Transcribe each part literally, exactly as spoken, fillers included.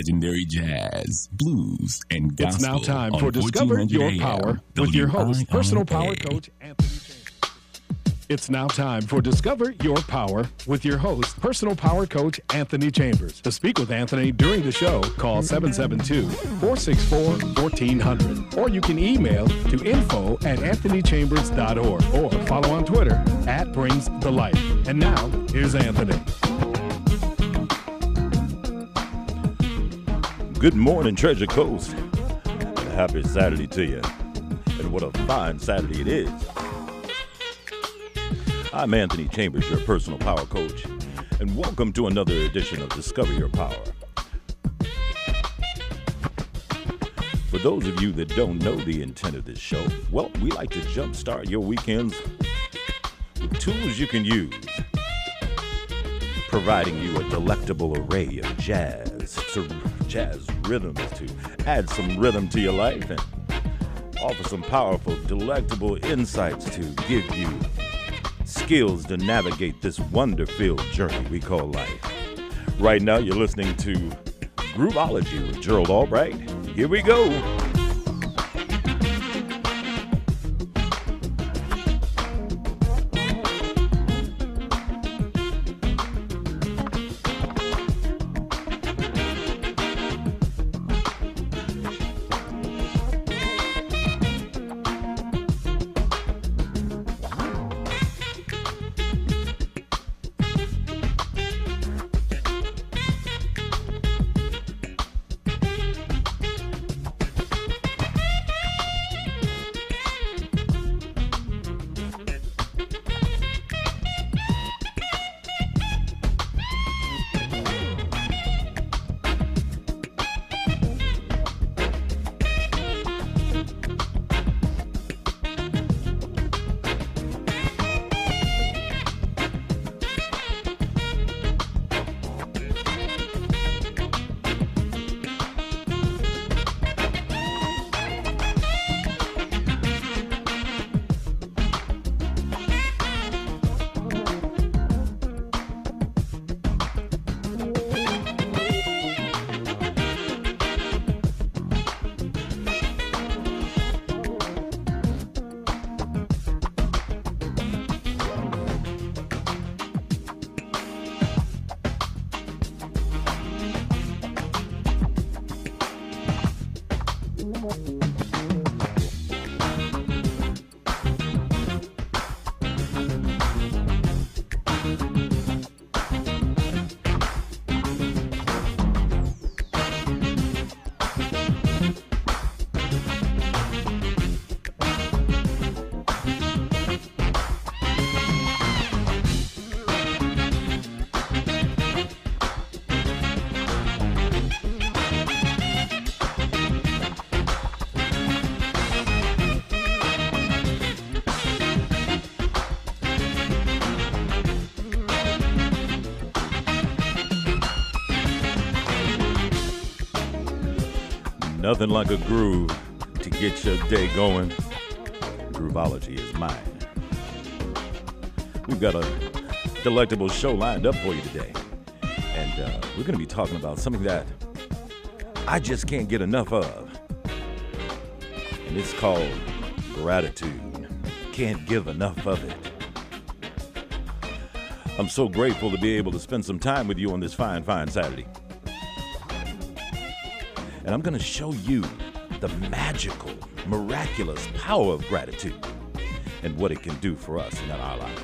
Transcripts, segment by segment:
Legendary jazz, blues, and gospel. It's now time for Discover Your Power with your host, personal power coach, Anthony Chambers. It's now time for Discover Your Power with your host, personal power coach, Anthony Chambers. To speak with Anthony during the show, call seven seven two, four six four, one four zero zero. Or you can email to info at anthony chambers dot org or follow on Twitter at Brings the Life. And now, here's Anthony. Good morning, Treasure Coast, and happy Saturday to you, and what a fine Saturday it is. I'm Anthony Chambers, your personal power coach, and welcome to another edition of Discover Your Power. For those of you that don't know the intent of this show, well, we like to jumpstart your weekends with tools you can use, providing you a delectable array of jazz, jazz rhythms to add some rhythm to your life and offer some powerful, delectable insights to give you skills to navigate this wonder-filled journey we call life. Right now, you're listening to Groovology with Gerald Albright. Here we go. Nothing like a groove to get your day going. Groovology is mine. We've got a delectable show lined up for you today. And uh, we're going to be talking about something that I just can't get enough of. And it's called gratitude. Can't give enough of it. I'm so grateful to be able to spend some time with you on this fine, fine Saturday. And I'm going to show you the magical, miraculous power of gratitude and what it can do for us in our lives.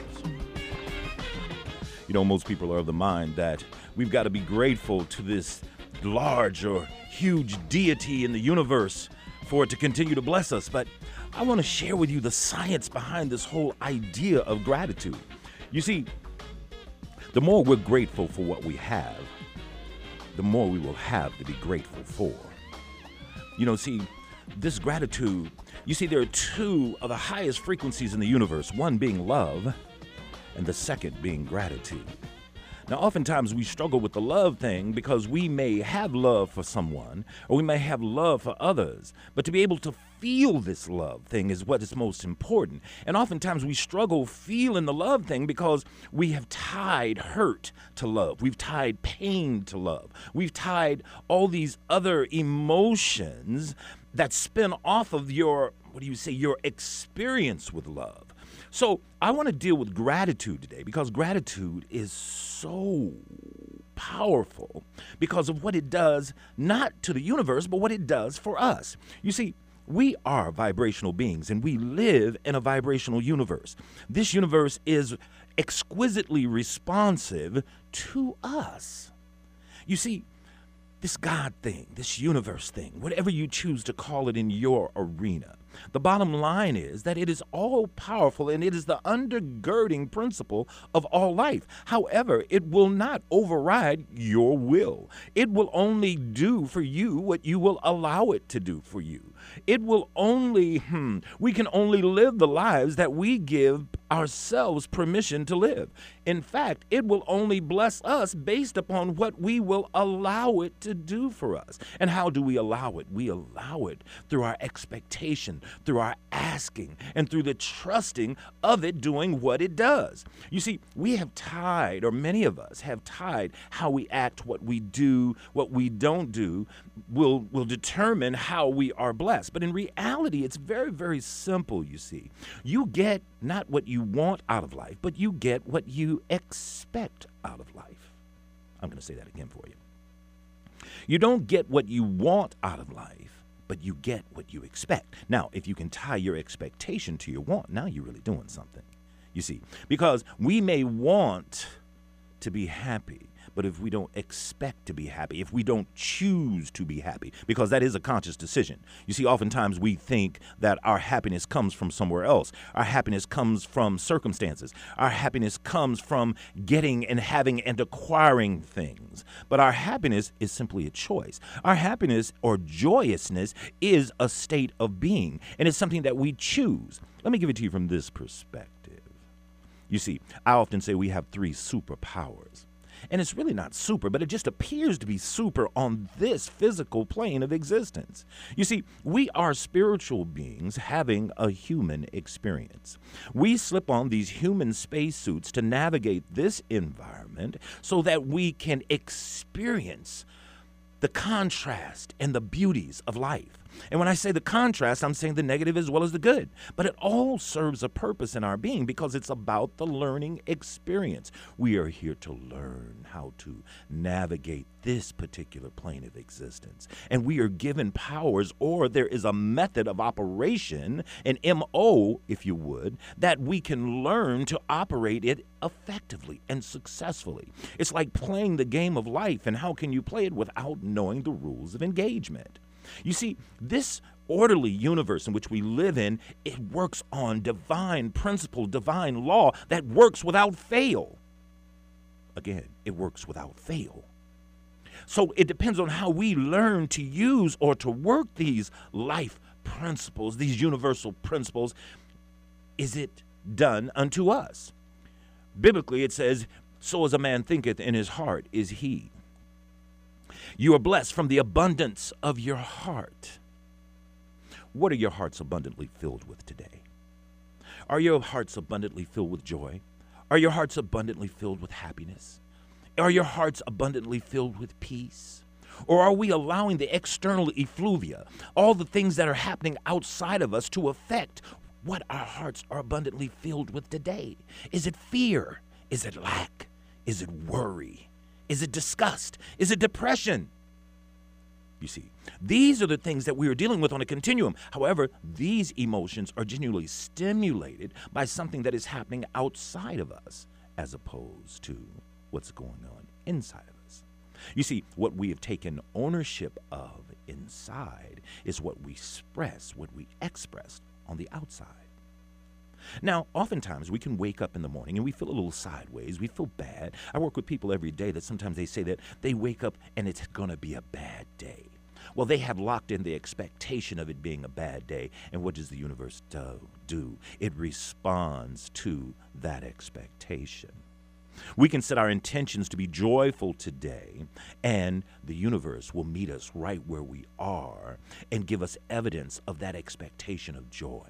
You know, most people are of the mind that we've got to be grateful to this large or huge deity in the universe for it to continue to bless us. But I want to share with you the science behind this whole idea of gratitude. You see, the more we're grateful for what we have, the more we will have to be grateful for. You know, see, this gratitude, you see, there are two of the highest frequencies in the universe, one being love and the second being gratitude. Now, oftentimes we struggle with the love thing because we may have love for someone or we may have love for others, but to be able to feel this love thing is what is most important. And oftentimes we struggle feeling the love thing because we have tied hurt to love. We've tied pain to love. We've tied all these other emotions that spin off of your, what do you say, your experience with love. So I want to deal with gratitude today because gratitude is so powerful because of what it does, not to the universe, but what it does for us. You see, we are vibrational beings and we live in a vibrational universe. This universe is exquisitely responsive to us. You see, this God thing, this universe thing, whatever you choose to call it in your arena, the bottom line is that it is all-powerful and it is the undergirding principle of all life. However, it will not override your will. It will only do for you what you will allow it to do for you. It will only, hmm, we can only live the lives that we give ourselves permission to live. In fact, it will only bless us based upon what we will allow it to do for us. And how do we allow it? We allow it through our expectation, through our asking, and through the trusting of it doing what it does. You see, we have tied, or many of us have tied, how we act, what we do, what we don't do, will will determine how we are blessed. But in reality, it's very, very simple, you see. You get not what you want out of life, but you get what you expect out of life. I'm going to say that again for you. You don't get what you want out of life, but you get what you expect. Now, if you can tie your expectation to your want, now you're really doing something, you see, because we may want to be happy, but if we don't expect to be happy, if we don't choose to be happy, because that is a conscious decision. You see, oftentimes we think that our happiness comes from somewhere else. Our happiness comes from circumstances. Our happiness comes from getting and having and acquiring things. But our happiness is simply a choice. Our happiness or joyousness is a state of being, and it's something that we choose. Let me give it to you from this perspective. You see, I often say we have three superpowers. And it's really not super, but it just appears to be super on this physical plane of existence. You see, we are spiritual beings having a human experience. We slip on these human spacesuits to navigate this environment so that we can experience the contrast and the beauties of life. And when I say the contrast, I'm saying the negative as well as the good. But it all serves a purpose in our being because it's about the learning experience. We are here to learn how to navigate this particular plane of existence. And we are given powers, or there is a method of operation, an M O, if you would, that we can learn to operate it effectively and successfully. It's like playing the game of life, and how can you play it without knowing the rules of engagement? You see, this orderly universe in which we live in, it works on divine principle, divine law that works without fail. Again, it works without fail. So it depends on how we learn to use or to work these life principles, these universal principles. Is it done unto us? Biblically, it says, so as a man thinketh in his heart is he. You are blessed from the abundance of your heart. What are your hearts abundantly filled with today? Are your hearts abundantly filled with joy? Are your hearts abundantly filled with happiness? Are your hearts abundantly filled with peace? Or are we allowing the external effluvia, all the things that are happening outside of us, to affect what our hearts are abundantly filled with today? Is it fear? Is it lack? Is it worry? Is it disgust? Is it depression? You see, these are the things that we are dealing with on a continuum. However, these emotions are genuinely stimulated by something that is happening outside of us as opposed to what's going on inside of us. You see, what we have taken ownership of inside is what we express, what we express on the outside. Now, oftentimes we can wake up in the morning and we feel a little sideways. We feel bad. I work with people every day that sometimes they say that they wake up and it's going to be a bad day. Well, they have locked in the expectation of it being a bad day. And what does the universe do? It responds to that expectation. We can set our intentions to be joyful today, and the universe will meet us right where we are and give us evidence of that expectation of joy.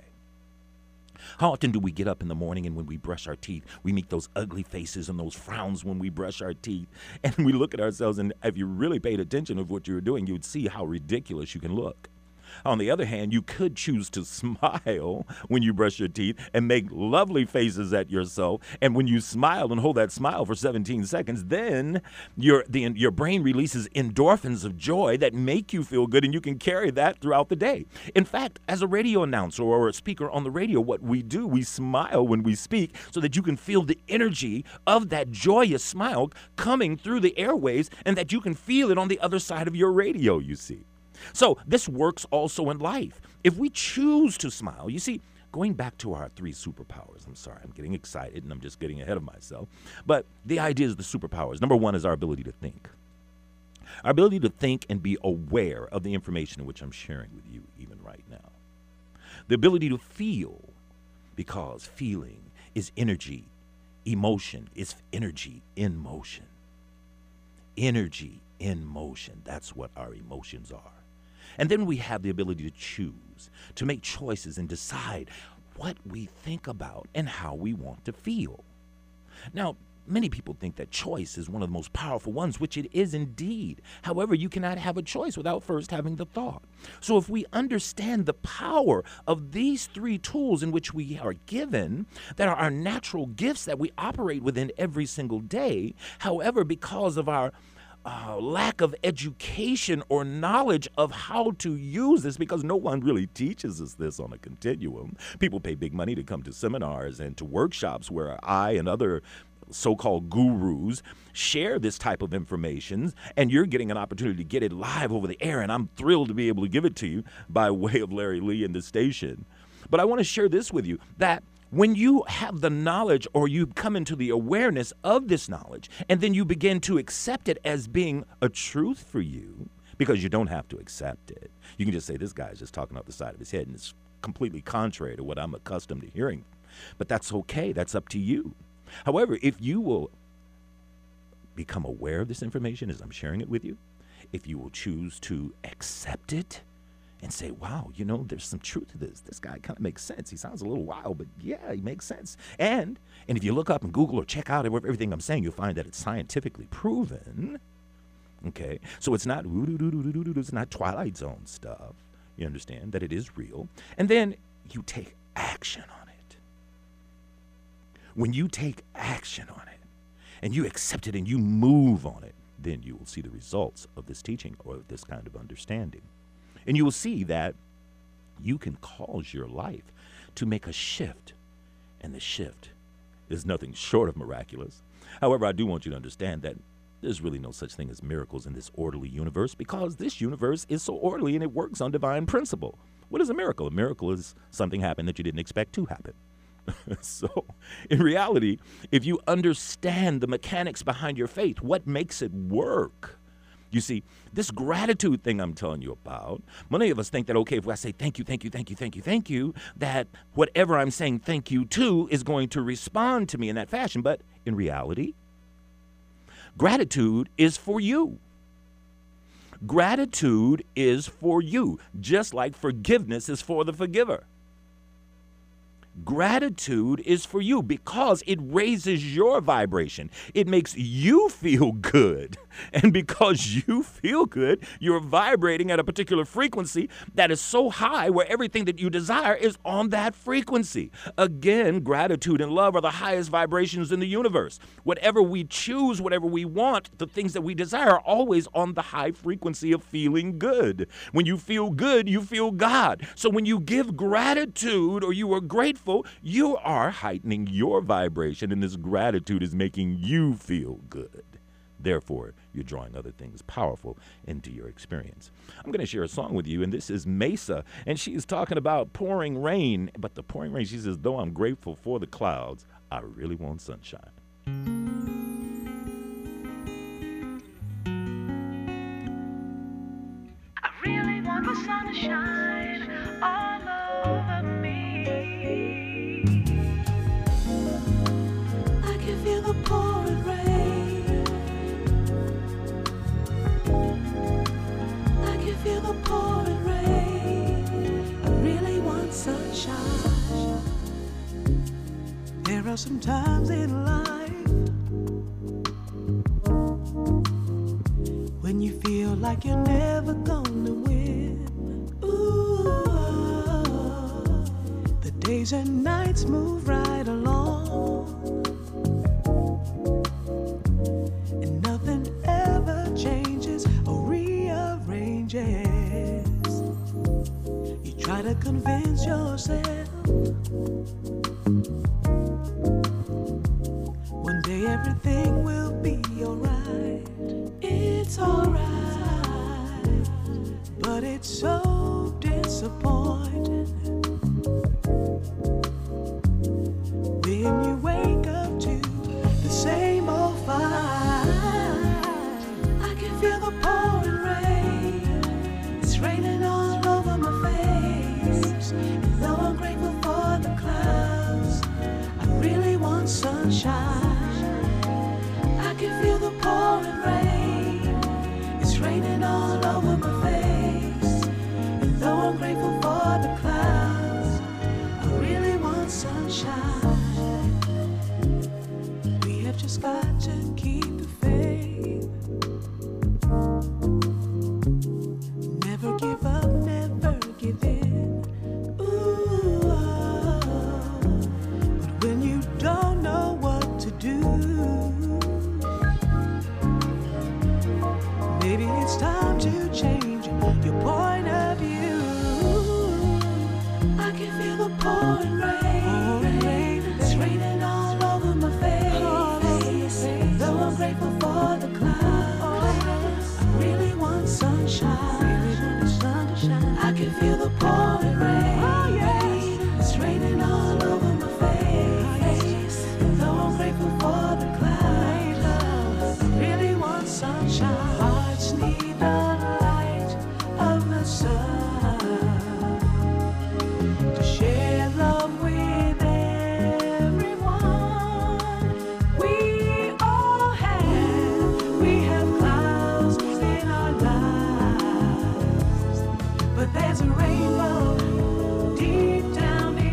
How often do we get up in the morning and when we brush our teeth, we meet those ugly faces and those frowns when we brush our teeth, and we look at ourselves, and if you really paid attention to what you were doing, you would see how ridiculous you can look. On the other hand, you could choose to smile when you brush your teeth and make lovely faces at yourself. And when you smile and hold that smile for seventeen seconds, then your the, your brain releases endorphins of joy that make you feel good, and you can carry that throughout the day. In fact, as a radio announcer or a speaker on the radio, what we do, we smile when we speak so that you can feel the energy of that joyous smile coming through the airwaves and that you can feel it on the other side of your radio, you see. So this works also in life. If we choose to smile, you see, going back to our three superpowers, I'm sorry, I'm getting excited and I'm just getting ahead of myself. But the idea is the superpowers. Number one is our ability to think. Our ability to think and be aware of the information which I'm sharing with you even right now. The ability to feel, because feeling is energy. Emotion is energy in motion. Energy in motion. That's what our emotions are. And then we have the ability to choose, to make choices and decide what we think about and how we want to feel. Now, many people think that choice is one of the most powerful ones, which it is indeed. However, you cannot have a choice without first having the thought. So if we understand the power of these three tools in which we are given, that are our natural gifts that we operate within every single day, however, because of our Uh, lack of education or knowledge of how to use this, because no one really teaches us this on a continuum. People pay big money to come to seminars and to workshops where I and other so-called gurus share this type of information, and you're getting an opportunity to get it live over the air, and I'm thrilled to be able to give it to you by way of Larry Lee and the station. But I want to share this with you, that when you have the knowledge or you come into the awareness of this knowledge, and then you begin to accept it as being a truth for you, because you don't have to accept it. You can just say, this guy's just talking off the side of his head, and it's completely contrary to what I'm accustomed to hearing. But that's okay. That's up to you. However, if you will become aware of this information as I'm sharing it with you, if you will choose to accept it, and say, wow, you know, there's some truth to this. This guy kind of makes sense. He sounds a little wild, but yeah, he makes sense. And and if you look up and Google or check out everything I'm saying, you'll find that it's scientifically proven. Okay, so it's not it's not Twilight Zone stuff. You understand that it is real. And then you take action on it. When you take action on it and you accept it and you move on it, then you will see the results of this teaching or of this kind of understanding. And you will see that you can cause your life to make a shift, and the shift is nothing short of miraculous. However, I do want you to understand that there's really no such thing as miracles in this orderly universe, because this universe is so orderly and it works on divine principle. What is a miracle? A miracle is something happened that you didn't expect to happen. So, in reality, if you understand the mechanics behind your faith, what makes it work? You see, this gratitude thing I'm telling you about, many of us think that, okay, if I say thank you, thank you, thank you, thank you, thank you, that whatever I'm saying thank you to is going to respond to me in that fashion. But in reality, gratitude is for you. Gratitude is for you, just like forgiveness is for the forgiver. Gratitude is for you because it raises your vibration. It makes you feel good. And because you feel good, you're vibrating at a particular frequency that is so high where everything that you desire is on that frequency. Again, gratitude and love are the highest vibrations in the universe. Whatever we choose, whatever we want, the things that we desire are always on the high frequency of feeling good. When you feel good, you feel God. So when you give gratitude or you are grateful, you are heightening your vibration, and this gratitude is making you feel good. Therefore, you're drawing other things powerful into your experience. I'm going to share a song with you, and this is Mesa, and she's talking about pouring rain. But the pouring rain, she says, though I'm grateful for the clouds, I really want sunshine. I really want the sun to shine all over me. Pour never pouring rain. I really want sunshine. There are some times in life when you feel like you're never gonna win. Ooh, the days and nights move right along. To convince yourself one day everything will be alright. It's alright, but it's so disappointing when you wake up to the same old fight. I can feel the pouring rain. It's raining all over my face. And though I'm grateful for the clouds, I really want sunshine. I can feel the pouring rain. It's raining all over my face. And though I'm grateful for the clouds, I really want sunshine. We have just got to keep the faith. Never give up, never give in. Maybe it's time to change your point of view. I can feel the pouring rain. rain. It's raining all over my face. And though I'm grateful for the clouds, I really want sunshine. I can feel the pouring rain. It's raining all over my face. And though I'm grateful for the clouds, I really want sunshine. Need the light of the sun to share love with everyone. We all have, we have clouds in our lives, but there's a rainbow deep down inside.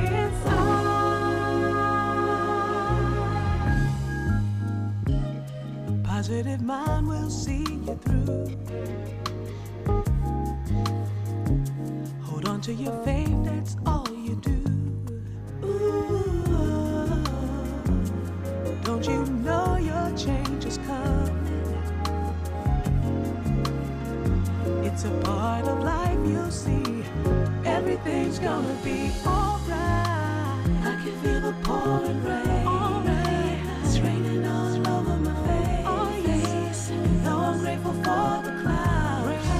Positive mind will see you through. Hold on to your faith, that's all you do. Ooh, don't you know your change is coming? It's a part of life, you'll see. Everything's gonna be alright. I can feel the pouring rain. All right. It's raining all over my face. Oh, yes. And though I'm grateful for the clouds,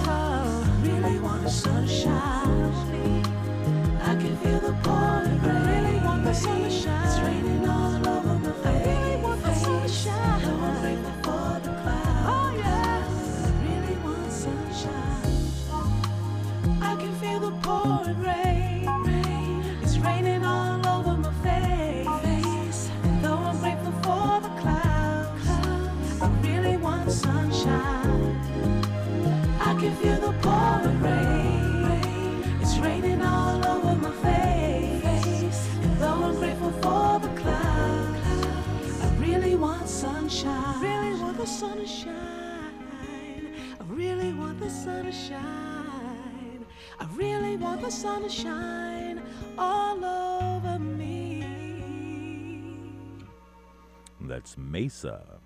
I really want the sunshine. I can feel the pouring rain. I really want the sunshine. It's raining all over my face. I really want the sunshine. Though I'm grateful for the clouds, oh, yes. I really want sunshine. I can feel the pouring rain. rain. It's raining all over my face. And though I'm grateful for the clouds, I really want sunshine. I can feel the pouring rain. It's raining all over my face. And though I'm grateful for the clouds, I really want sunshine. I really want the sun to shine. I really want the sun to shine. I really want the sun to shine all over me. That's Mesa,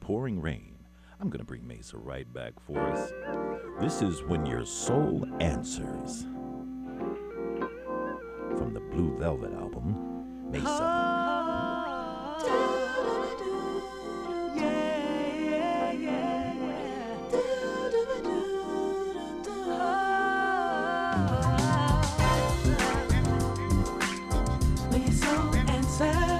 Pouring Rain. I'm going to bring Mesa right back for us. This is When Your Soul Answers from the Blue Velvet album, Mesa. Oh, yeah, yeah. When your soul answers.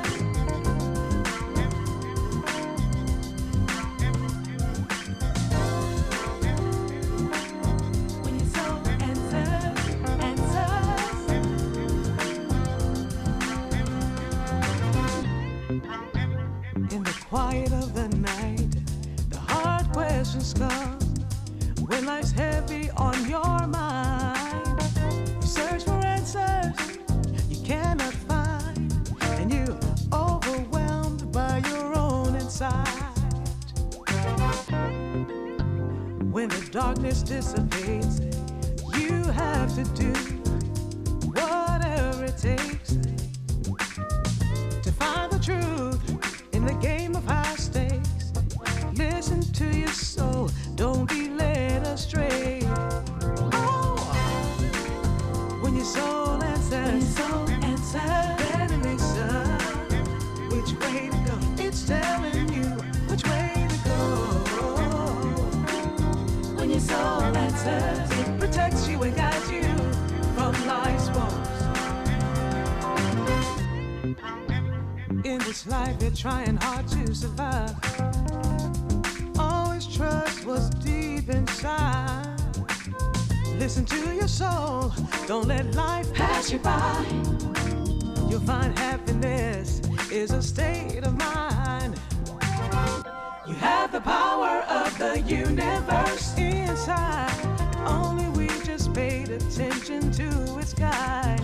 Quiet of the night, the hard questions come when life's heavy on your mind. darkness dissipates, you have to do whatever it takes to find the truth in the game of high stakes. Listen to your soul, don't be led astray. Oh, when your soul answers, then it makes up which way to go. It's telling you which way to go. When your soul answers, it protects you and guides you from life's woes. In this life, you're trying hard to survive. Always trust what's deep inside. Listen to your soul, don't let life pass you by. You'll find happiness is a state of mind. You have the power of the universe inside. Only we just paid attention to its guide.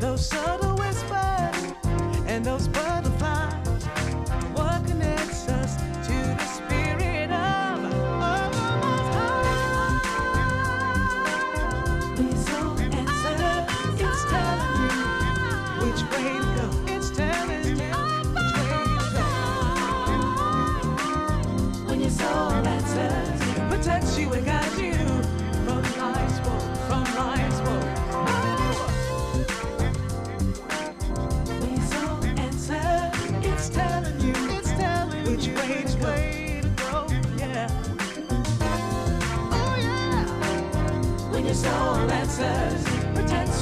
Those subtle whispers and those butterflies, what connects us to the spirit of love? Which way to go? It's telling you which way to go. When your soul answers, it protects you and guides you from life's woe, from life's woe. When your soul answers, it's telling you, it's telling you which way to go. Yeah. Oh yeah. When your soul answers, it protects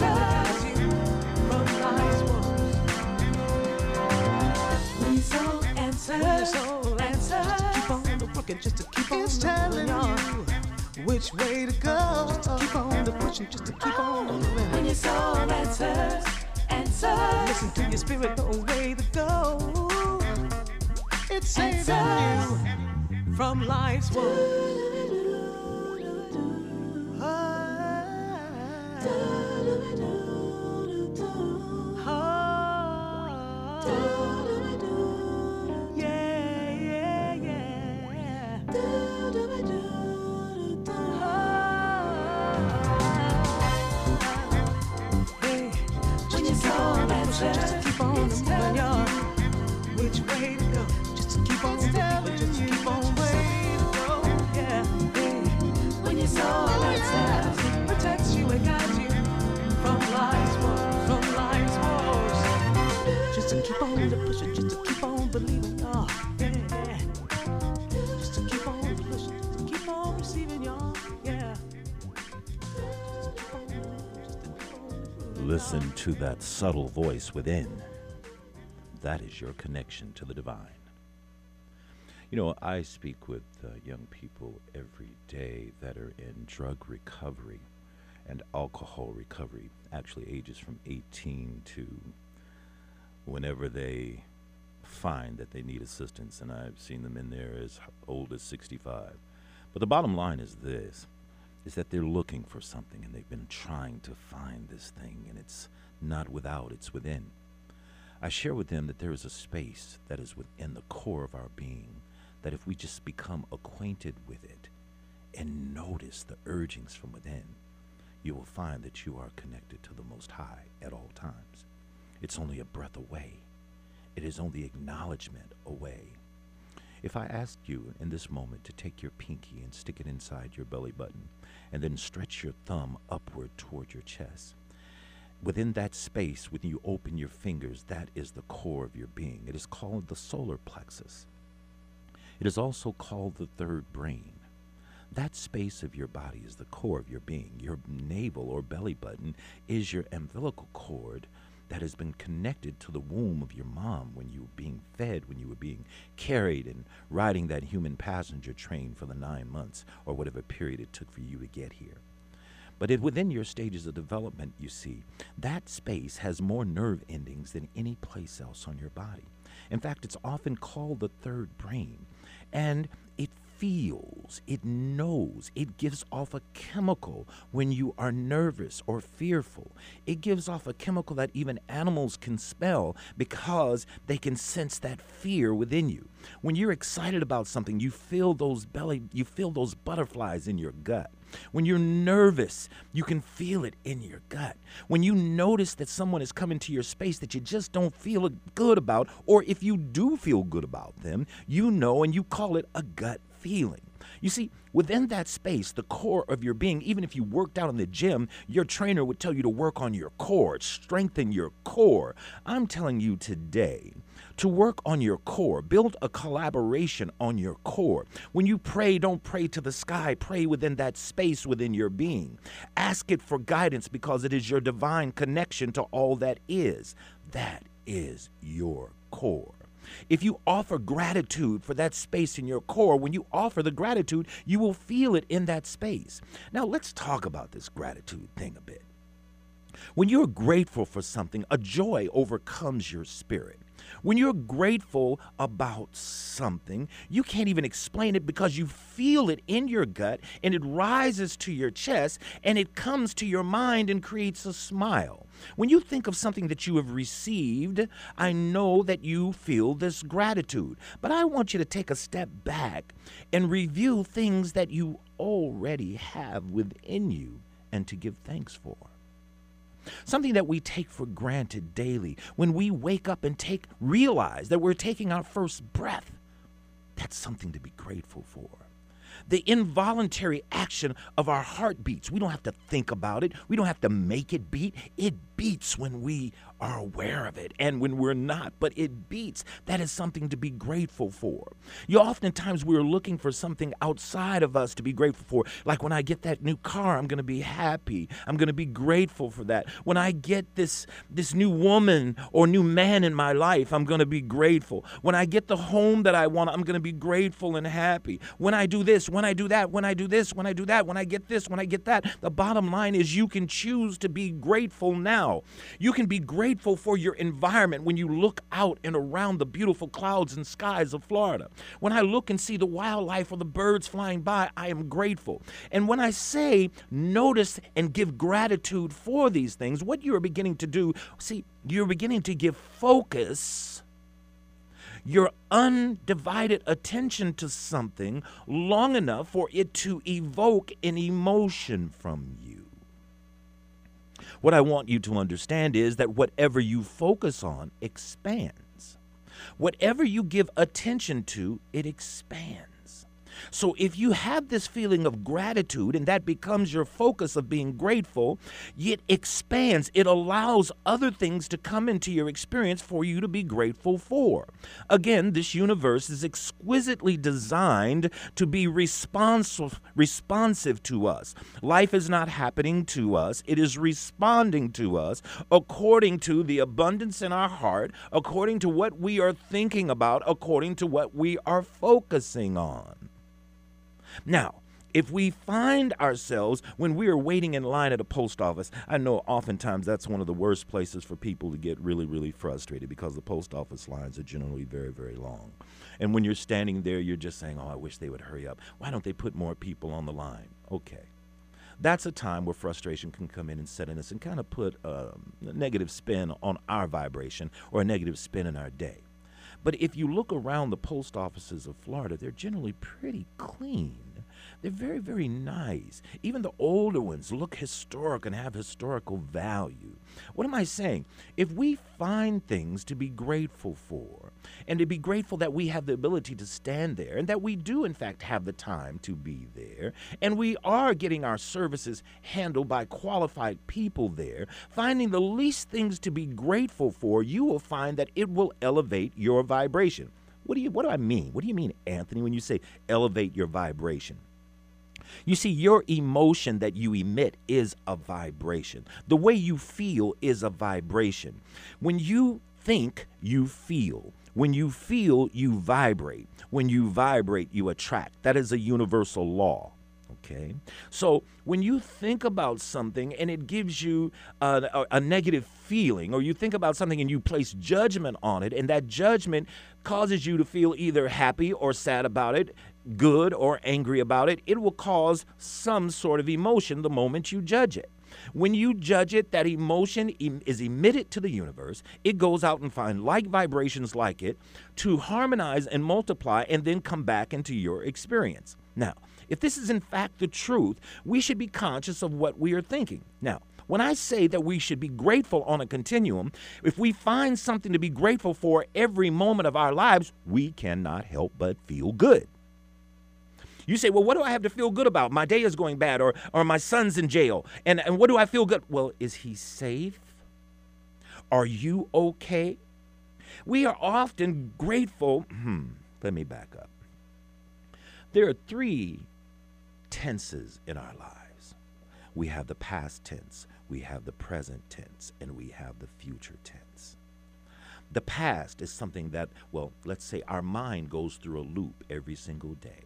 you. When your soul answers, keep on working just to keep on the pushing. It's telling you which way to go. Just to keep on the pushing, just to keep on the winning. When your soul answers, answers. Listen to your spirit, the way to go. It's saving you from life's woes. Oh. Just to keep on moving, y'all. Which way to go? Just to keep on moving, just to keep on way to go. Yeah, yeah. When your soul answers, it protects you and guides you from life's woes, from life's woes. Just to keep on pushing, just to keep on believing, y'all. Yeah. Just to keep on pushing, just to keep on receiving, y'all. Yeah. Listen to that subtle voice within. That is your connection to the divine. You know, I speak with uh, young people every day that are in drug recovery and alcohol recovery, actually ages from eighteen to whenever they find that they need assistance, and I've seen them in there as old as sixty-five. But the bottom line is this. Is that they're looking for something, and they've been trying to find this thing, and it's not without, it's within. I share with them that there is a space that is within the core of our being, that if we just become acquainted with it and notice the urgings from within, you will find that you are connected to the Most High at all times. It's only a breath away. It is only acknowledgement away. If I asked you in this moment to take your pinky and stick it inside your belly button and then stretch your thumb upward toward your chest, within that space, when you open your fingers, that is the core of your being. It is called the solar plexus. It is also called the third brain. That space of your body is the core of your being. Your navel or belly button is your umbilical cord that has been connected to the womb of your mom when you were being fed, when you were being carried and riding that human passenger train for the nine months or whatever period it took for you to get here. But if within your stages of development, you see, that space has more nerve endings than any place else on your body. In fact, it's often called the third brain, and it feels, it knows, it gives off a chemical when you are nervous or fearful. It gives off a chemical that even animals can smell because they can sense that fear within you. When you're excited about something, you feel those belly, you feel those butterflies in your gut. When you're nervous, you can feel it in your gut. When you notice that someone is coming to your space that you just don't feel good about, or if you do feel good about them, you know and you call it a gut feeling. You see, within that space, the core of your being, even if you worked out in the gym, your trainer would tell you to work on your core, strengthen your core. I'm telling you today, to work on your core, build a collaboration on your core. When you pray, don't pray to the sky. Pray within that space within your being. Ask it for guidance because it is your divine connection to all that is. That is your core. If you offer gratitude for that space in your core, when you offer the gratitude, you will feel it in that space. Now, let's talk about this gratitude thing a bit. When you're grateful for something, a joy overcomes your spirit. When you're grateful about something, you can't even explain it because you feel it in your gut and it rises to your chest and it comes to your mind and creates a smile. When you think of something that you have received, I know that you feel this gratitude, but I want you to take a step back and review things that you already have within you and to give thanks for. Something that we take for granted daily. When we wake up and take realize that we're taking our first breath, that's something to be grateful for. The involuntary action of our heartbeats. We don't have to think about it. We don't have to make it beat. It beats when we are aware of it and when we're not, but it beats. That is something to be grateful for. You oftentimes we're looking for something outside of us to be grateful for. Like when I get that new car, I'm going to be happy. I'm going to be grateful for that. When I get this, this new woman or new man in my life, I'm going to be grateful. When I get the home that I want, I'm going to be grateful and happy. When I do this, when I do that, when I do this, when I do that, when I get this, when I get that. The bottom line is you can choose to be grateful now. You can be grateful for your environment when you look out and around the beautiful clouds and skies of Florida. When I look and see the wildlife or the birds flying by, I am grateful. And when I say notice and give gratitude for these things, what you're beginning to do, see, you're beginning to give focus, your undivided attention to something long enough for it to evoke an emotion from you. What I want you to understand is that whatever you focus on expands. Whatever you give attention to, it expands. So if you have this feeling of gratitude and that becomes your focus of being grateful, it expands. It allows other things to come into your experience for you to be grateful for. Again, this universe is exquisitely designed to be responsive, responsive to us. Life is not happening to us. It is responding to us according to the abundance in our heart, according to what we are thinking about, according to what we are focusing on. Now, if we find ourselves when we are waiting in line at a post office, I know oftentimes that's one of the worst places for people to get really, really frustrated because the post office lines are generally very, very long. And when you're standing there, you're just saying, oh, I wish they would hurry up. Why don't they put more people on the line? Okay. That's a time where frustration can come in and set in us and kind of put a negative spin on our vibration or a negative spin in our day. But if you look around the post offices of Florida, they're generally pretty clean. They're very, very nice. Even the older ones look historic and have historical value. What am I saying? If we find things to be grateful for and to be grateful that we have the ability to stand there and that we do, in fact, have the time to be there and we are getting our services handled by qualified people there, finding the least things to be grateful for, you will find that it will elevate your vibration. What do you, what do I mean? What do you mean, Anthony, when you say elevate your vibration? You see, your emotion that you emit is a vibration. The way you feel is a vibration. When you think, you feel. When you feel, you vibrate. When you vibrate, you attract. That is a universal law. Okay, so when you think about something and it gives you a, a, a negative feeling, or you think about something and you place judgment on it, and that judgment causes you to feel either happy or sad about it, good or angry about it, it will cause some sort of emotion the moment you judge it. When you judge it, that emotion is emitted to the universe. It goes out and finds like vibrations like it to harmonize and multiply and then come back into your experience. Now, if this is in fact the truth, we should be conscious of what we are thinking. Now, when I say that we should be grateful on a continuum, if we find something to be grateful for every moment of our lives, we cannot help but feel good. You say, well, what do I have to feel good about? My day is going bad, or, or my son's in jail. And, and what do I feel good? Well, is he safe? Are you okay? We are often grateful. Hmm, let me back up. There are three tenses in our lives. We have the past tense, we have the present tense, and we have the future tense. The past is something that, well, let's say our mind goes through a loop every single day.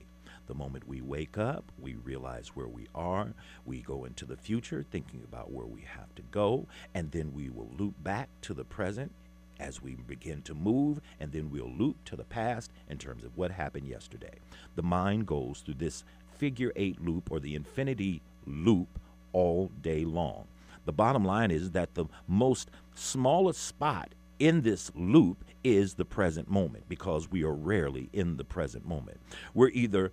The moment we wake up, we realize where we are, we go into the future thinking about where we have to go, and then we will loop back to the present as we begin to move, and then we'll loop to the past in terms of what happened yesterday. The mind goes through this figure eight loop or the infinity loop all day long. The bottom line is that the most smallest spot in this loop is the present moment, because we are rarely in the present moment. We're either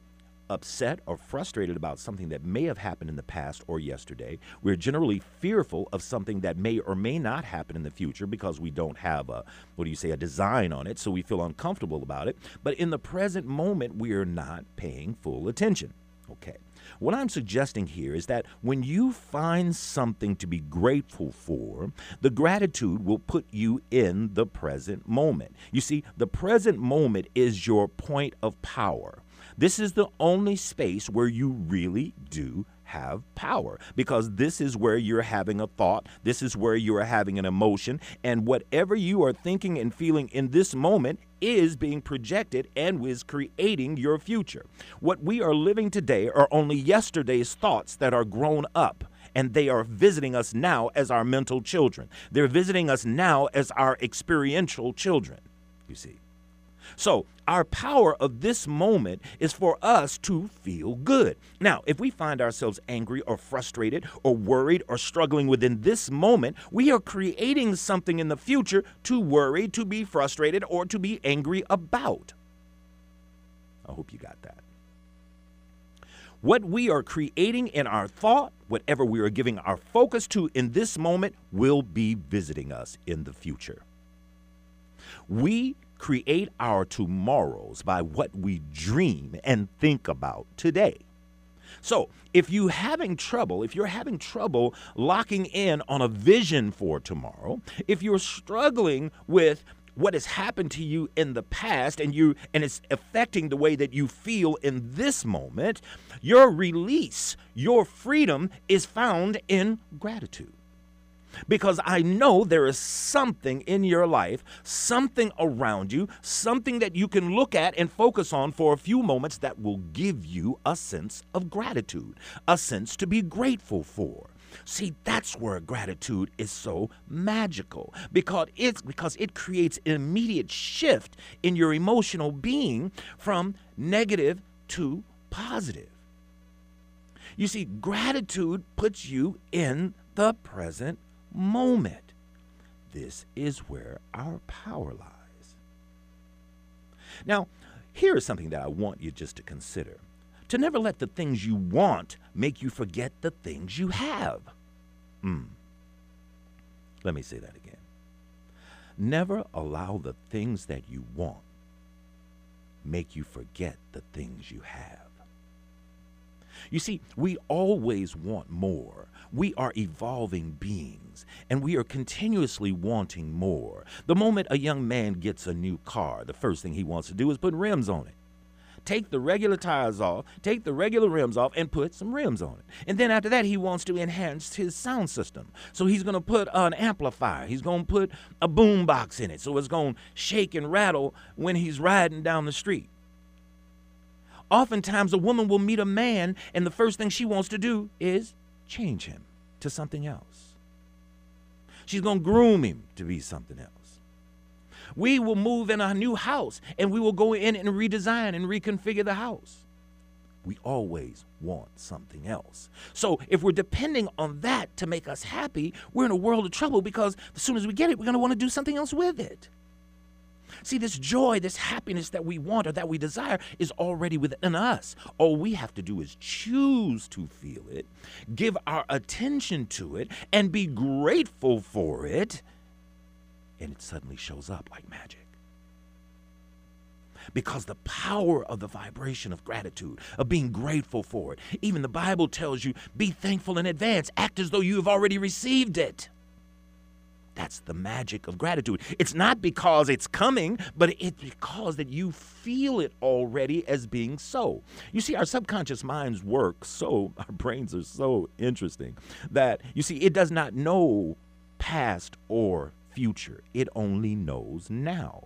upset or frustrated about something that may have happened in the past or yesterday. We're generally fearful of something that may or may not happen in the future because we don't have a, what do you say, a design on it, so we feel uncomfortable about it. But in the present moment, we are not paying full attention. Okay. What I'm suggesting here is that when you find something to be grateful for, the gratitude will put you in the present moment. You see, the present moment is your point of power. This is the only space where you really do have power, because this is where you're having a thought. This is where you are having an emotion. And whatever you are thinking and feeling in this moment is being projected and is creating your future. What we are living today are only yesterday's thoughts that are grown up. And they are visiting us now as our mental children. They're visiting us now as our experiential children, you see. So our power of this moment is for us to feel good. Now, if we find ourselves angry or frustrated or worried or struggling within this moment, we are creating something in the future to worry, to be frustrated, or to be angry about. I hope you got that. What we are creating in our thought, whatever we are giving our focus to in this moment, will be visiting us in the future. We create our tomorrows by what we dream and think about today. So if you having trouble, if you're having trouble locking in on a vision for tomorrow, if you're struggling with what has happened to you in the past and you and it's affecting the way that you feel in this moment, your release, your freedom is found in gratitude. Because I know there is something in your life, something around you, something that you can look at and focus on for a few moments that will give you a sense of gratitude, a sense to be grateful for. See, that's where gratitude is so magical, because it's because it creates an immediate shift in your emotional being from negative to positive. You see, gratitude puts you in the present moment. This is where our power lies. Now, here is something that I want you just to consider. To never let the things you want make you forget the things you have. Mm. Let me say that again. Never allow the things that you want make you forget the things you have. You see, we always want more. We are evolving beings, and we are continuously wanting more. The moment a young man gets a new car, the first thing he wants to do is put rims on it. Take the regular tires off, take the regular rims off, and put some rims on it. And then after that, he wants to enhance his sound system. So he's going to put an amplifier. He's going to put a boom box in it, so it's going to shake and rattle when he's riding down the street. Oftentimes, a woman will meet a man, and the first thing she wants to do is change him to something else. She's going to groom him to be something else. We will move in a new house, and we will go in and redesign and reconfigure the house. we always want something else. So if we're depending on that to make us happy, we're in a world of trouble, because as soon as we get it, we're going to want to do something else with it. See, this joy, this happiness that we want or that we desire is already within us. All we have to do is choose to feel it, give our attention to it, and be grateful for it, and it suddenly shows up like magic. Because the power of the vibration of gratitude, of being grateful for it, even the Bible tells you, be thankful in advance, act as though you have already received it. That's the magic of gratitude. It's not because it's coming, but it's because that you feel it already as being so. You see, our subconscious minds work so, our brains are so interesting that, you see, it does not know past or future. It only knows now.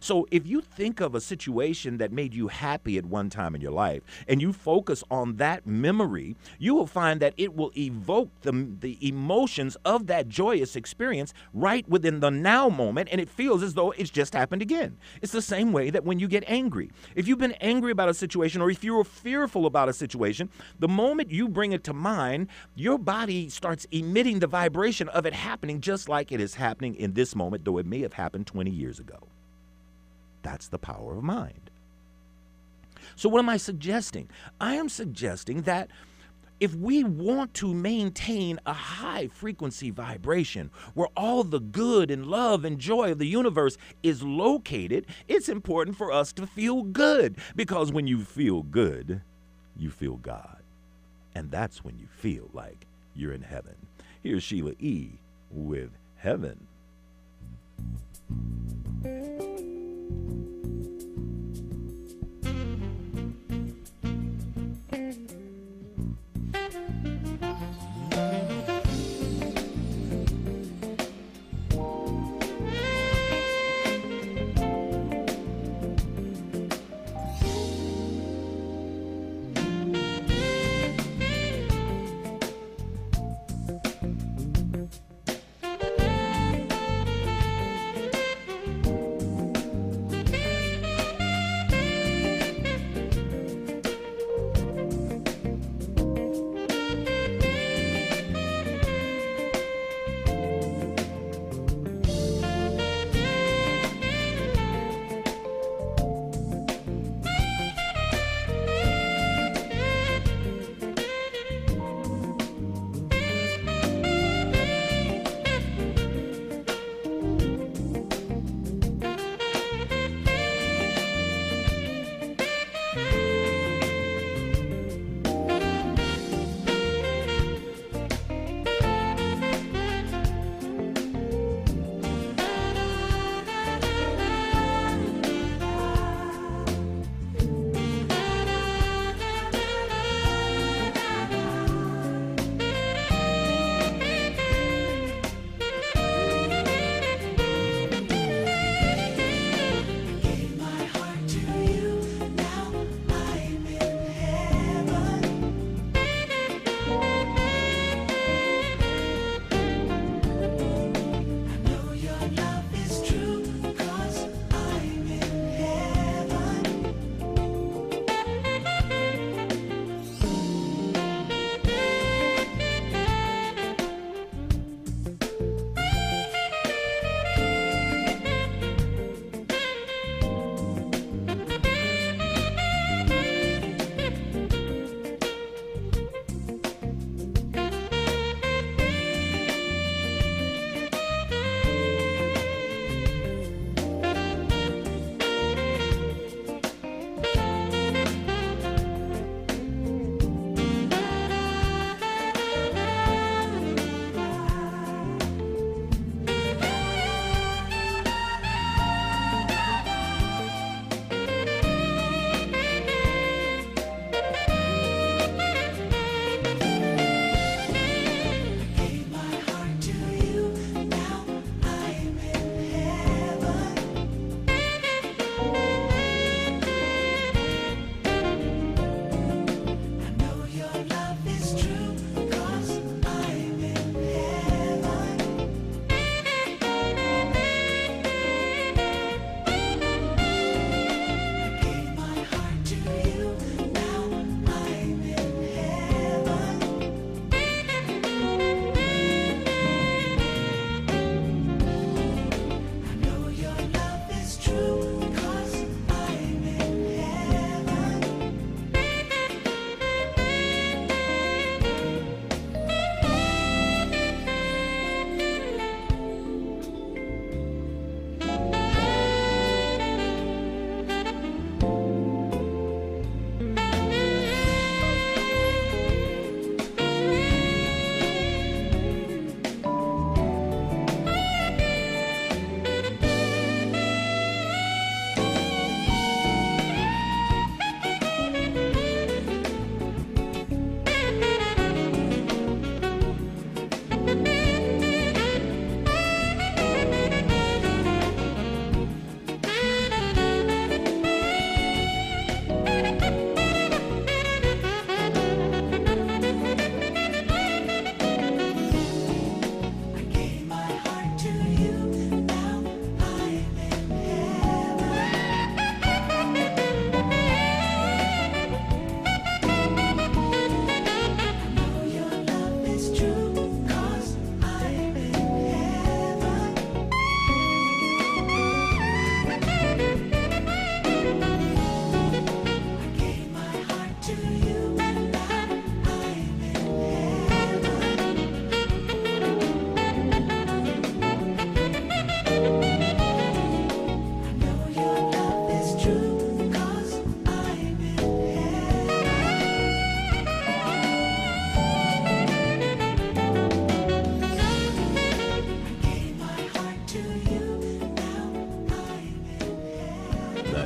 So if you think of a situation that made you happy at one time in your life and you focus on that memory, you will find that it will evoke the, the emotions of that joyous experience right within the now moment, and it feels as though it's just happened again. It's the same way that when you get angry. If you've been angry about a situation, or if you were fearful about a situation, the moment you bring it to mind, your body starts emitting the vibration of it happening just like it is happening in this moment, though it may have happened twenty years ago. That's the power of mind. So what am I suggesting? I am suggesting that if we want to maintain a high frequency vibration where all the good and love and joy of the universe is located, it's important for us to feel good. Because when you feel good, you feel God. And that's when you feel like you're in heaven. Here's Sheila E. with Heaven.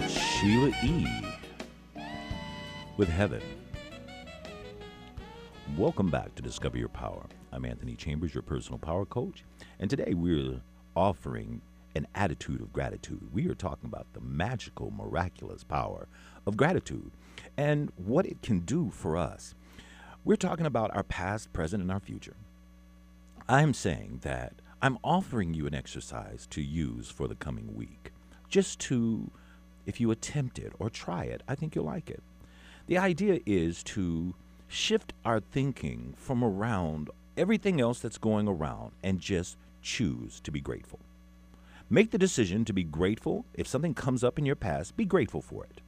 Sheila E. with Heaven. Welcome back to Discover Your Power. I'm Anthony Chambers, your personal power coach, and today we're offering an attitude of gratitude. We are talking about the magical, miraculous power of gratitude and what it can do for us. We're talking about our past, present, and our future. I'm saying that I'm offering you an exercise to use for the coming week, just to... if you attempt it or try it, I think you'll like it. The idea is to shift our thinking from around everything else that's going around and just choose to be grateful. Make the decision to be grateful. If something comes up in your past, be grateful for it.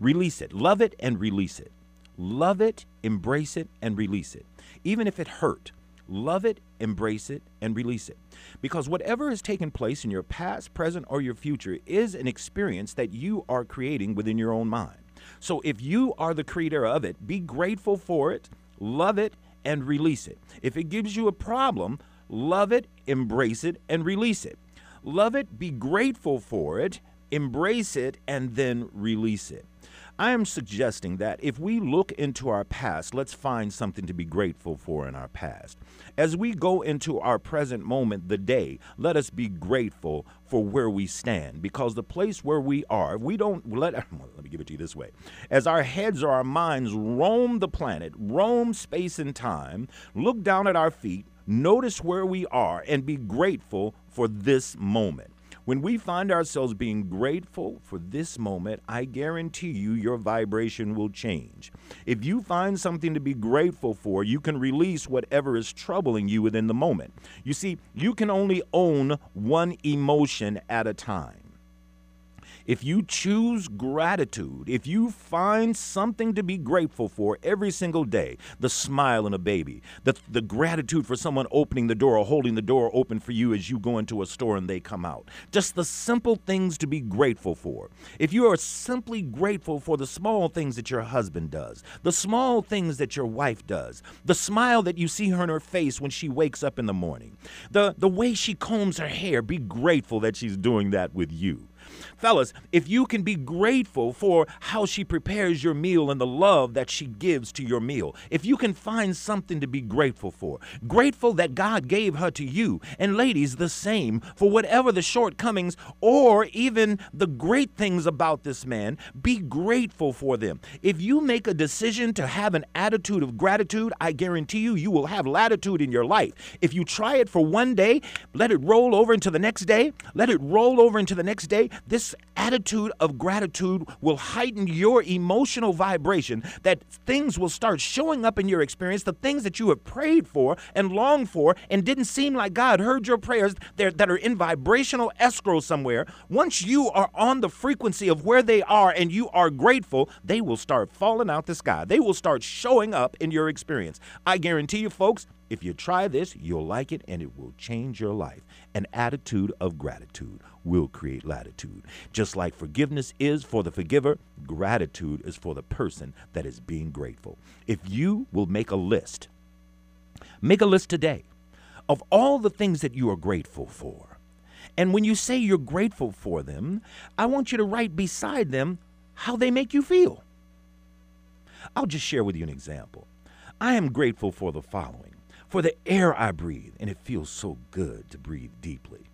Release it. Love it and release it. Love it, embrace it, and release it. Even if it hurt, love it, embrace it, and release it. Because whatever has taken place in your past, present, or your future is an experience that you are creating within your own mind. So if you are the creator of it, be grateful for it, love it, and release it. If it gives you a problem, love it, embrace it, and release it. Love it, be grateful for it, embrace it, and then release it. I am suggesting that if we look into our past, let's find something to be grateful for in our past. As we go into our present moment, the day, let us be grateful for where we stand, because the place where we are, we don't let, well, let me give it to you this way. As our heads or our minds roam the planet, roam space and time, look down at our feet, notice where we are, and be grateful for this moment. When we find ourselves being grateful for this moment, I guarantee you your vibration will change. If you find something to be grateful for, you can release whatever is troubling you within the moment. You see, you can only own one emotion at a time. If you choose gratitude, if you find something to be grateful for every single day, the smile in a baby, the, the gratitude for someone opening the door or holding the door open for you as you go into a store and they come out, just the simple things to be grateful for. If you are simply grateful for the small things that your husband does, the small things that your wife does, the smile that you see her in her face when she wakes up in the morning, the, the way she combs her hair, be grateful that she's doing that with you. Fellas, if you can be grateful for how she prepares your meal and the love that she gives to your meal, if you can find something to be grateful for, grateful that God gave her to you, and ladies, the same, for whatever the shortcomings or even the great things about this man, be grateful for them. If you make a decision to have an attitude of gratitude, I guarantee you, you will have latitude in your life. If you try it for one day, let it roll over into the next day, let it roll over into the next day, this attitude of gratitude will heighten your emotional vibration, that things will start showing up in your experience, the things that you have prayed for and longed for and didn't seem like God heard your prayers, that are in vibrational escrow somewhere. Once you are on the frequency of where they are and you are grateful, they will start falling out the sky. They will start showing up in your experience. I guarantee you, folks, if you try this, you'll like it, and it will change your life. An attitude of gratitude will create latitude. Just like forgiveness is for the forgiver, gratitude is for the person that is being grateful. If you will make a list, make a list today of all the things that you are grateful for. And when you say you're grateful for them, I want you to write beside them how they make you feel. I'll just share with you an example. I am grateful for the following. For the air I breathe, and it feels so good to breathe deeply.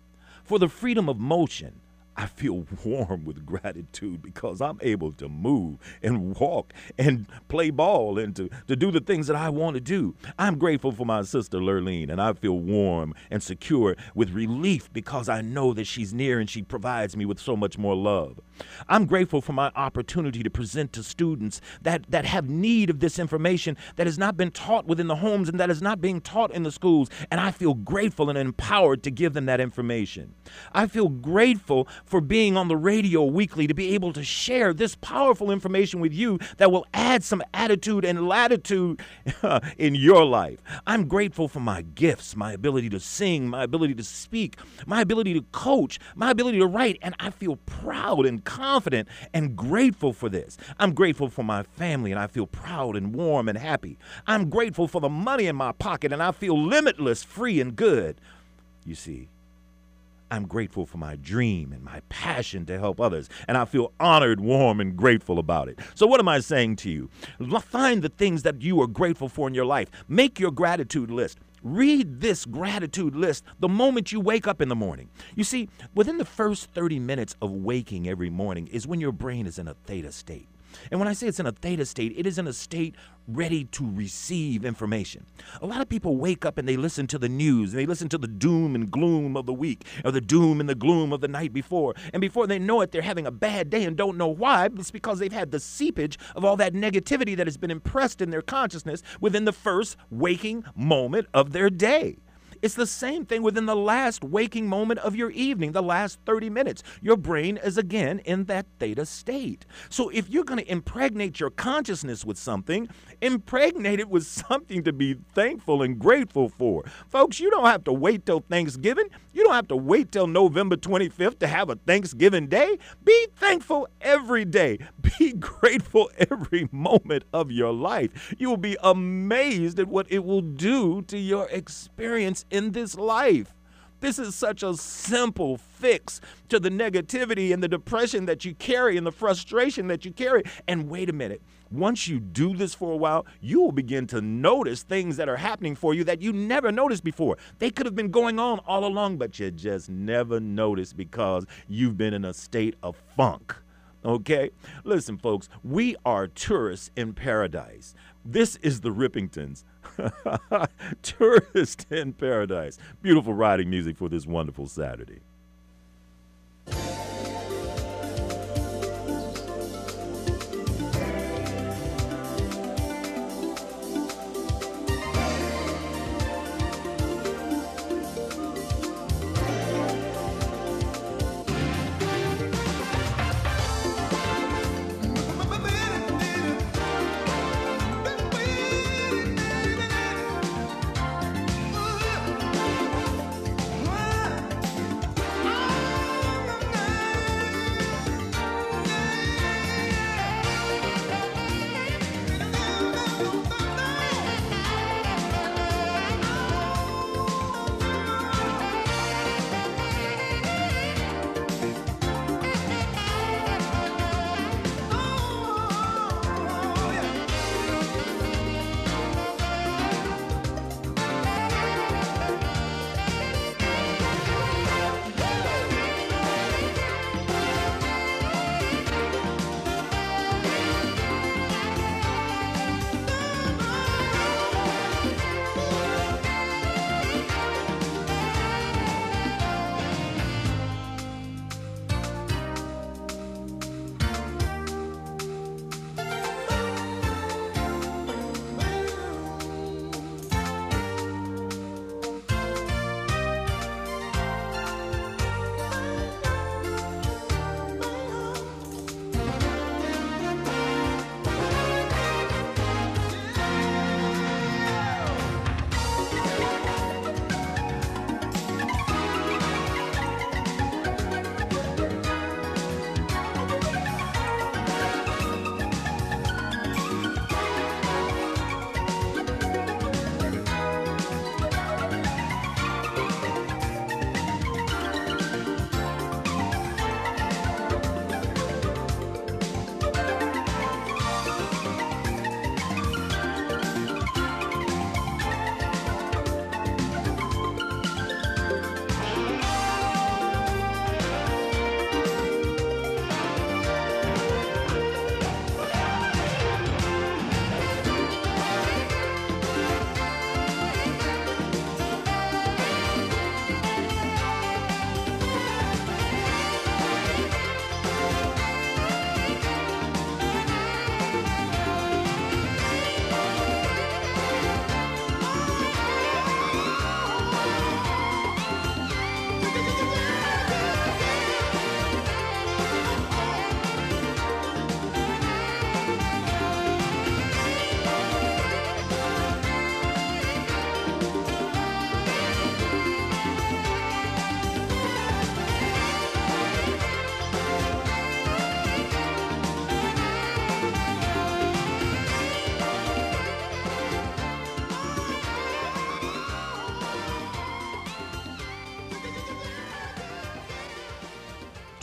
For the freedom of motion, I feel warm with gratitude because I'm able to move and walk and play ball and to, to do the things that I want to do. I'm grateful for my sister, Lurleen, and I feel warm and secure with relief because I know that she's near and she provides me with so much more love. I'm grateful for my opportunity to present to students that, that have need of this information that has not been taught within the homes and that is not being taught in the schools, and I feel grateful and empowered to give them that information. I feel grateful for being on the radio weekly to be able to share this powerful information with you that will add some attitude and latitude in your life. I'm grateful for my gifts, my ability to sing, my ability to speak, my ability to coach, my ability to write, and I feel proud and confident and grateful for this. I'm grateful for my family, and I feel proud and warm and happy. I'm grateful for the money in my pocket, and I feel limitless, free, and good. You see, I'm grateful for my dream and my passion to help others, and I feel honored, warm, and grateful about it. So what am I saying to you? Find the things that you are grateful for in your life. Make your gratitude list. Read this gratitude list the moment you wake up in the morning. You see, within the first thirty minutes of waking every morning is when your brain is in a theta state. And when I say it's in a theta state, it is in a state ready to receive information. A lot of people wake up and they listen to the news, and they listen to the doom and gloom of the week, or the doom and the gloom of the night before. And before they know it, they're having a bad day and don't know why. It's because they've had the seepage of all that negativity that has been impressed in their consciousness within the first waking moment of their day. It's the same thing within the last waking moment of your evening, the last thirty minutes. Your brain is again in that theta state. So if you're going to impregnate your consciousness with something, impregnate it with something to be thankful and grateful for. Folks, you don't have to wait till Thanksgiving. You don't have to wait till November twenty-fifth to have a Thanksgiving day. Be thankful every day. Be grateful every moment of your life. You'll be amazed at what it will do to your experience in this life. This is such a simple fix to the negativity and the depression that you carry and the frustration that you carry. And wait a minute, once you do this for a while, you will begin to notice things that are happening for you that you never noticed before. They could have been going on all along, but you just never noticed because you've been in a state of funk. Okay? Listen, folks, we are tourists in paradise. This is the Rippingtons. Tourist in paradise. Beautiful riding music for this wonderful Saturday.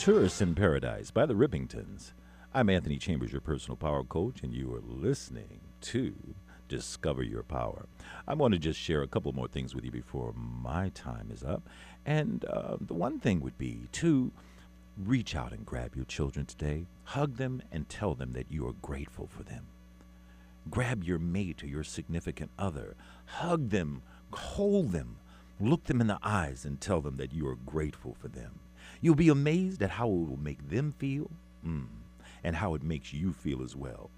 Tourists in Paradise by the Rippingtons. I'm Anthony Chambers, your personal power coach, and you are listening to Discover Your Power. I want to just share a couple more things with you before my time is up. And uh, the one thing would be to reach out and grab your children today. Hug them and tell them that you are grateful for them. Grab your mate or your significant other. Hug them, hold them, look them in the eyes and tell them that you are grateful for them. You'll be amazed at how it will make them feel mm, and how it makes you feel as well.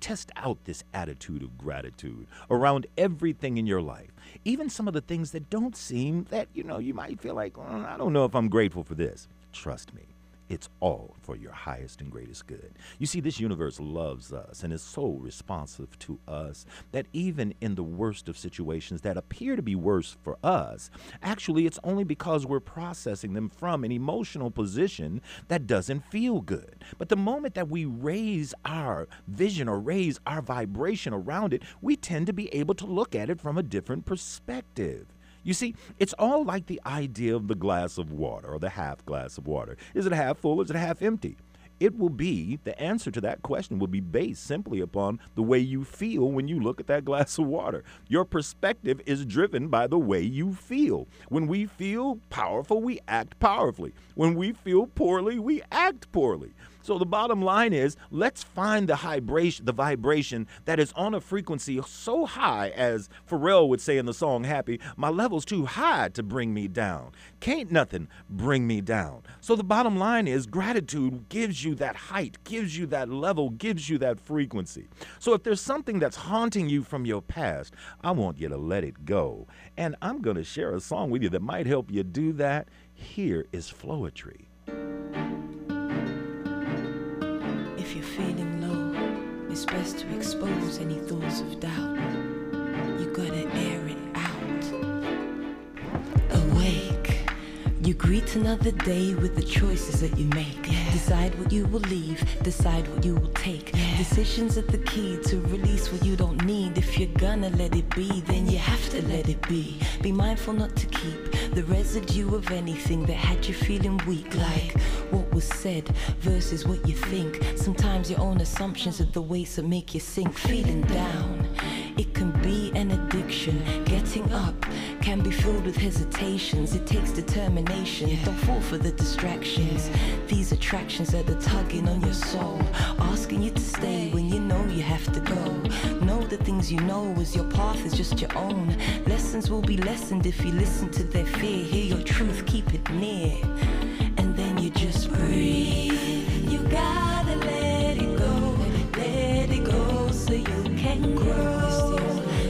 Test out this attitude of gratitude around everything in your life, even some of the things that don't seem that, you know, you might feel like, oh, I don't know if I'm grateful for this. Trust me, it's all for your highest and greatest good. You see, this universe loves us and is so responsive to us that even in the worst of situations that appear to be worse for us, actually it's only because we're processing them from an emotional position that doesn't feel good. But the moment that we raise our vision or raise our vibration around it, we tend to be able to look at it from a different perspective. You see, it's all like the idea of the glass of water or the half glass of water. Is it half full? Is it half empty? It will be, the answer to that question will be based simply upon the way you feel when you look at that glass of water. Your perspective is driven by the way you feel. When we feel powerful, we act powerfully. When we feel poorly, we act poorly. So the bottom line is, let's find the vibration, the vibration that is on a frequency so high, as Pharrell would say in the song Happy, my level's too high to bring me down. Can't nothing bring me down. So the bottom line is, gratitude gives you that height, gives you that level, gives you that frequency. So if there's something that's haunting you from your past, I want you to let it go. And I'm going to share a song with you that might help you do that. Here is Floetry. If you're feeling low, it's best to expose any thoughts of doubt. You gotta air it out. Awake, you greet another day with the choices that you make. Yeah. Decide what you will leave, decide what you will take. Yeah. Decisions are the key to release what you don't need. If you're gonna let it be, then you have to let it be. Be mindful not to keep the residue of anything that had you feeling weak, like what was said versus what you think. Sometimes your own assumptions are the ways that make you sink. Feeling down, it can be an addiction. Getting up can be filled with hesitations. It takes determination, yeah. Don't fall for the distractions, yeah. These attractions that are tugging on your soul, asking you to stay when you know you have to go. Know the things you know as your path is just your own. Lessons will be lessened if you listen to their fear. Hear your truth, keep it near, and then you just breathe. You gotta let it go, let it go so you can grow.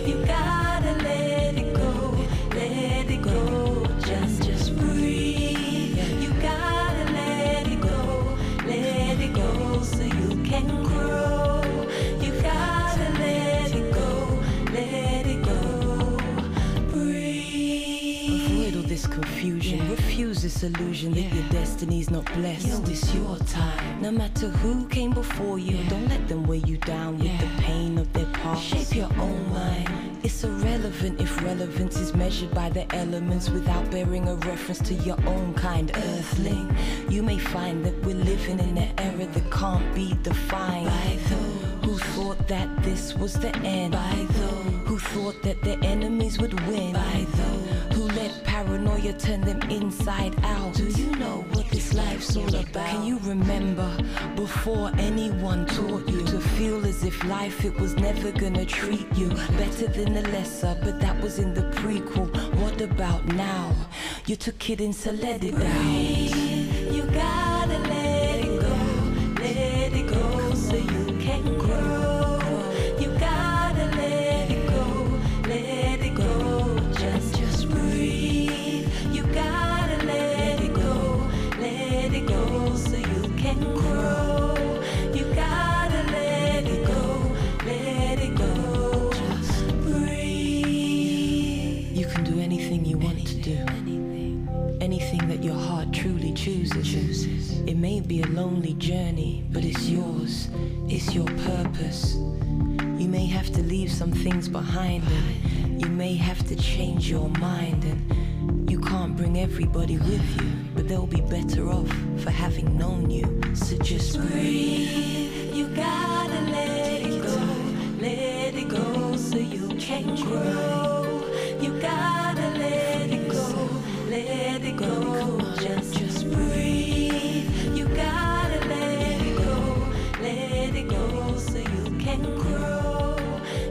You gotta let it go, let it go, just just breathe. You gotta let it go, let it go so you can grow. You gotta let it go, let it go, breathe. Avoid all this confusion, yeah. Refuse this illusion, yeah. That your destiny's not blessed. Yo, it's your time, no matter who came before you, yeah. Don't let them weigh you down, yeah. With the pain of their past. Shape your own mind. It's irrelevant if relevance is measured by the elements without bearing a reference to your own kind. Earthling, you may find that we're living in an era that can't be defined by those who thought that this was the end, by those who thought that their enemies would win, by those who let paranoia turn them inside out. Do you know what this life's all about? Can you remember before anyone taught you to feel as if life, it was never gonna treat you better than the lesser? But that was in the prequel. What about now? You took it in, so let it out. You gotta let it go, let it go so you can grow. Chooses. It may be a lonely journey, but it's yours, it's your purpose. You may have to leave some things behind, and you may have to change your mind, and you can't bring everybody with you, but they'll be better off for having known you. So just breathe. You gotta let it go, let it go, so you can grow. You gotta let it go, let it go, just just breathe. You gotta let it go, let it go, so you can grow.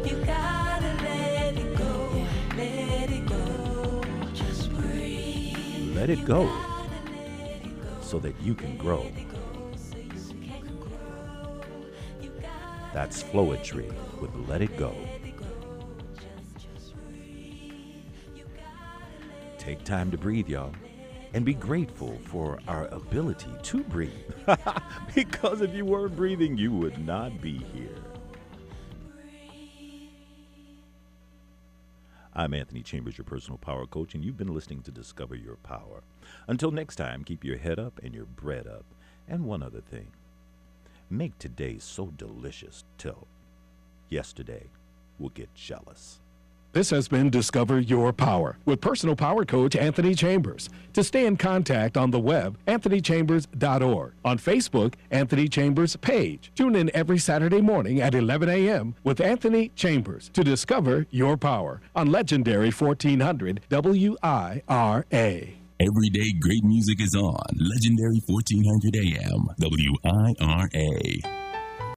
You gotta let it go, let it go, just breathe. Let it go so that you can grow. That's Floetry with Let It Go. Take time to breathe, y'all, and be grateful for our ability to breathe. Because if you weren't breathing, you would not be here. I'm Anthony Chambers, your personal power coach, and you've been listening to Discover Your Power. Until next time, keep your head up and your bread up. And one other thing. Make today so delicious till yesterday will get jealous. This has been Discover Your Power with personal power coach Anthony Chambers. To stay in contact on the web, anthony chambers dot org. On Facebook, Anthony Chambers page. Tune in every Saturday morning at eleven a m with Anthony Chambers to Discover Your Power on legendary fourteen hundred W I R A. Every day, great music is on. Legendary fourteen hundred A M, W I R A.